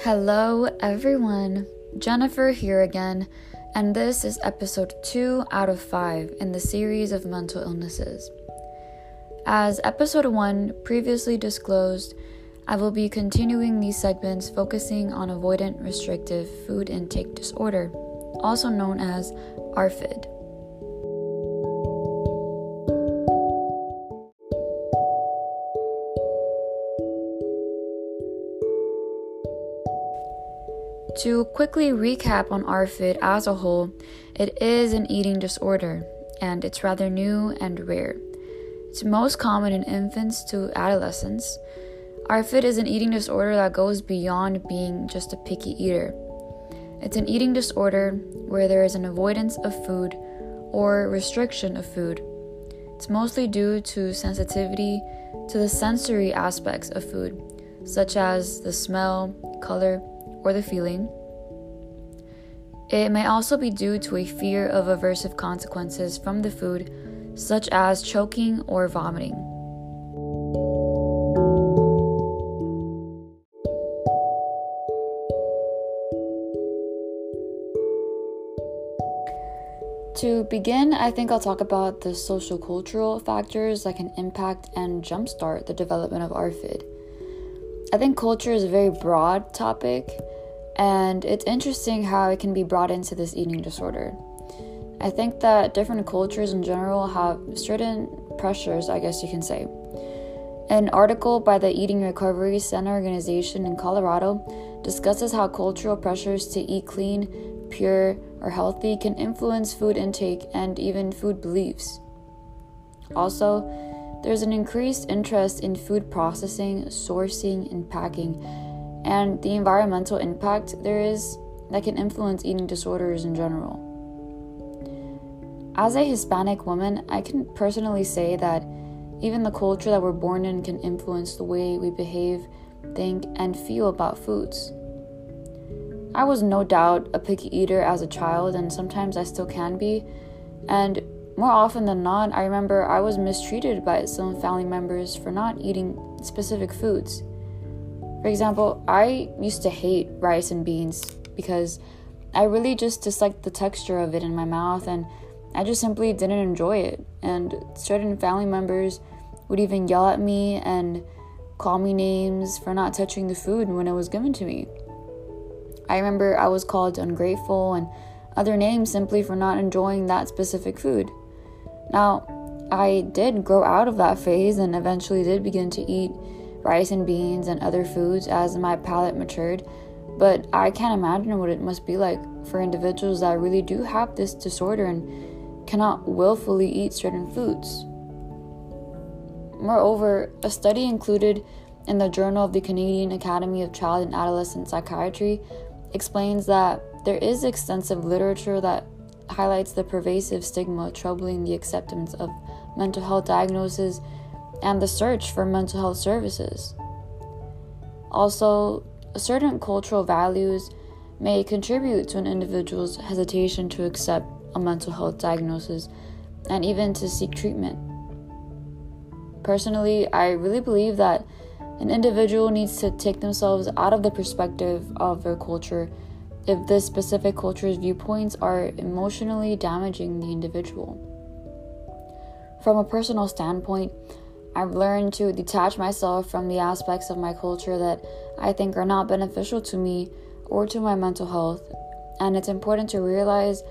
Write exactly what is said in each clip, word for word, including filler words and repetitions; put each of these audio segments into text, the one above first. Hello everyone, Jennifer here again, and this is episode two out of five in the series of mental illnesses. As episode one previously disclosed, I will be continuing these segments focusing on avoidant restrictive food intake disorder, also known as ARFID. To quickly recap on ARFID as a whole, it is an eating disorder, and it's rather new and rare. It's most common in infants to adolescents. ARFID is an eating disorder that goes beyond being just a picky eater. It's an eating disorder where there is an avoidance of food or restriction of food. It's mostly due to sensitivity to the sensory aspects of food, such as the smell, color, or the feeling. It may also be due to a fear of aversive consequences from the food, such as choking or vomiting. To begin, I think I'll talk about the social-cultural factors that can impact and jumpstart the development of ARFID. I think culture is a very broad topic, and it's interesting how it can be brought into this eating disorder. I think that different cultures in general have certain pressures, I guess you can say. An article by the Eating Recovery Center organization in Colorado discusses how cultural pressures to eat clean, pure, or healthy can influence food intake and even food beliefs. Also, there's an increased interest in food processing, sourcing, and packing, and the environmental impact there is that can influence eating disorders in general. As a Hispanic woman, I can personally say that even the culture that we're born in can influence the way we behave, think, and feel about foods. I was no doubt a picky eater as a child, and sometimes I still can be, and more often than not, I remember I was mistreated by some family members for not eating specific foods. For example, I used to hate rice and beans because I really just disliked the texture of it in my mouth, and I just simply didn't enjoy it. And certain family members would even yell at me and call me names for not touching the food when it was given to me. I remember I was called ungrateful and other names simply for not enjoying that specific food. Now, I did grow out of that phase and eventually did begin to eat rice and beans and other foods as my palate matured, but I can't imagine what it must be like for individuals that really do have this disorder and cannot willfully eat certain foods. Moreover, a study included in the Journal of the Canadian Academy of Child and Adolescent Psychiatry explains that there is extensive literature that highlights the pervasive stigma troubling the acceptance of mental health diagnoses and the search for mental health services. Also, certain cultural values may contribute to an individual's hesitation to accept a mental health diagnosis and even to seek treatment. Personally, I really believe that an individual needs to take themselves out of the perspective of their culture if this specific culture's viewpoints are emotionally damaging the individual. From a personal standpoint, I've learned to detach myself from the aspects of my culture that I think are not beneficial to me or to my mental health, and it's important to realize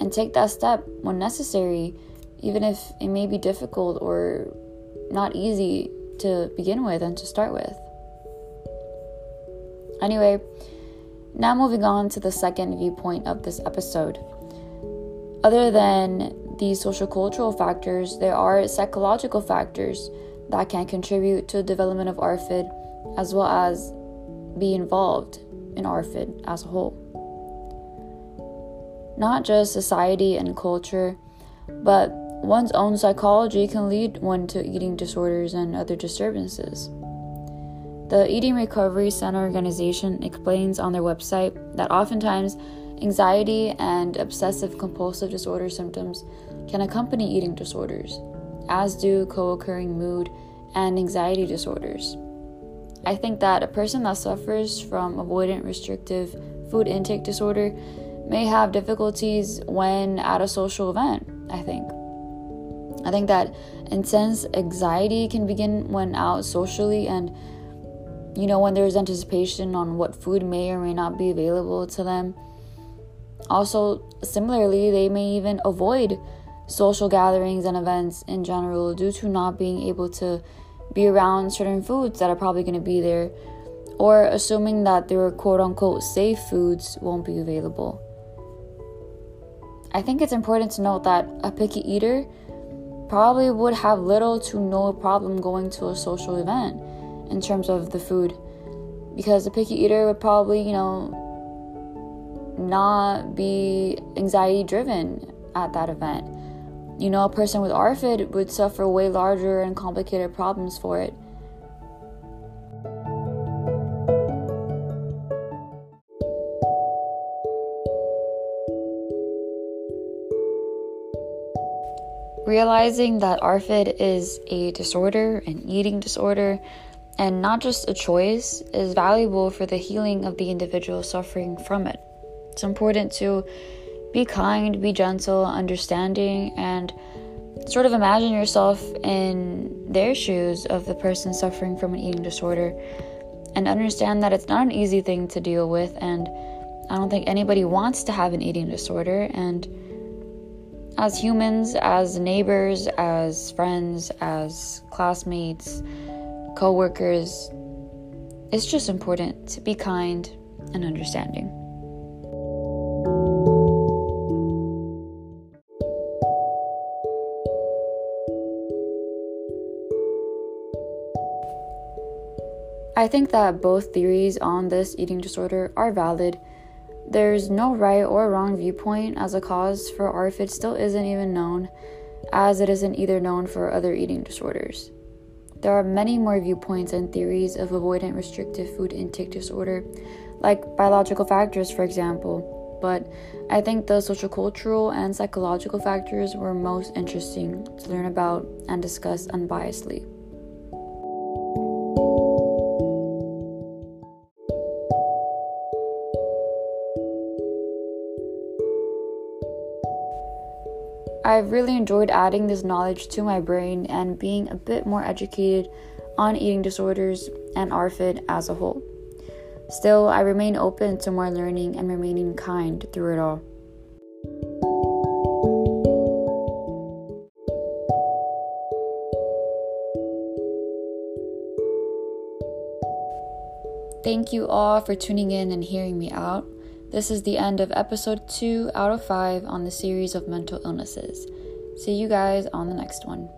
and take that step when necessary, even if it may be difficult or not easy to begin with and to start with. Anyway, now moving on to the second viewpoint of this episode. Other than the social-cultural factors, there are psychological factors that can contribute to the development of ARFID as well as be involved in ARFID as a whole. Not just society and culture, but one's own psychology can lead one to eating disorders and other disturbances. The Eating Recovery Center organization explains on their website that oftentimes anxiety and obsessive-compulsive disorder symptoms can accompany eating disorders, as do co-occurring mood and anxiety disorders. I think that a person that suffers from avoidant restrictive food intake disorder may have difficulties when at a social event. I think I think that intense anxiety can begin when out socially, and you know, when there's anticipation on what food may or may not be available to them. Also, similarly, they may even avoid social gatherings and events in general due to not being able to be around certain foods that are probably going to be there, or assuming that their quote-unquote safe foods won't be available. I think it's important to note that a picky eater probably would have little to no problem going to a social event in terms of the food, because a picky eater would probably, you know, not be anxiety driven at that event. You know, a person with ARFID would suffer way larger and complicated problems for it. Realizing that ARFID is a disorder, an eating disorder, and not just a choice, is valuable for the healing of the individual suffering from it. It's important to be kind, be gentle, understanding, and sort of imagine yourself in their shoes of the person suffering from an eating disorder, and understand that it's not an easy thing to deal with, and I don't think anybody wants to have an eating disorder. And as humans, as neighbors, as friends, as classmates, co-workers, it's just important to be kind and understanding. I think that both theories on this eating disorder are valid. There's no right or wrong viewpoint, as a cause for ARFID still isn't even known, as it isn't either known for other eating disorders. There are many more viewpoints and theories of avoidant restrictive food intake disorder, like biological factors, for example, but I think the sociocultural and psychological factors were most interesting to learn about and discuss unbiasedly. I've really enjoyed adding this knowledge to my brain and being a bit more educated on eating disorders and ARFID as a whole. Still, I remain open to more learning and remaining kind through it all. Thank you all for tuning in and hearing me out. This is the end of episode two out of five on the series of mental illnesses. See you guys on the next one.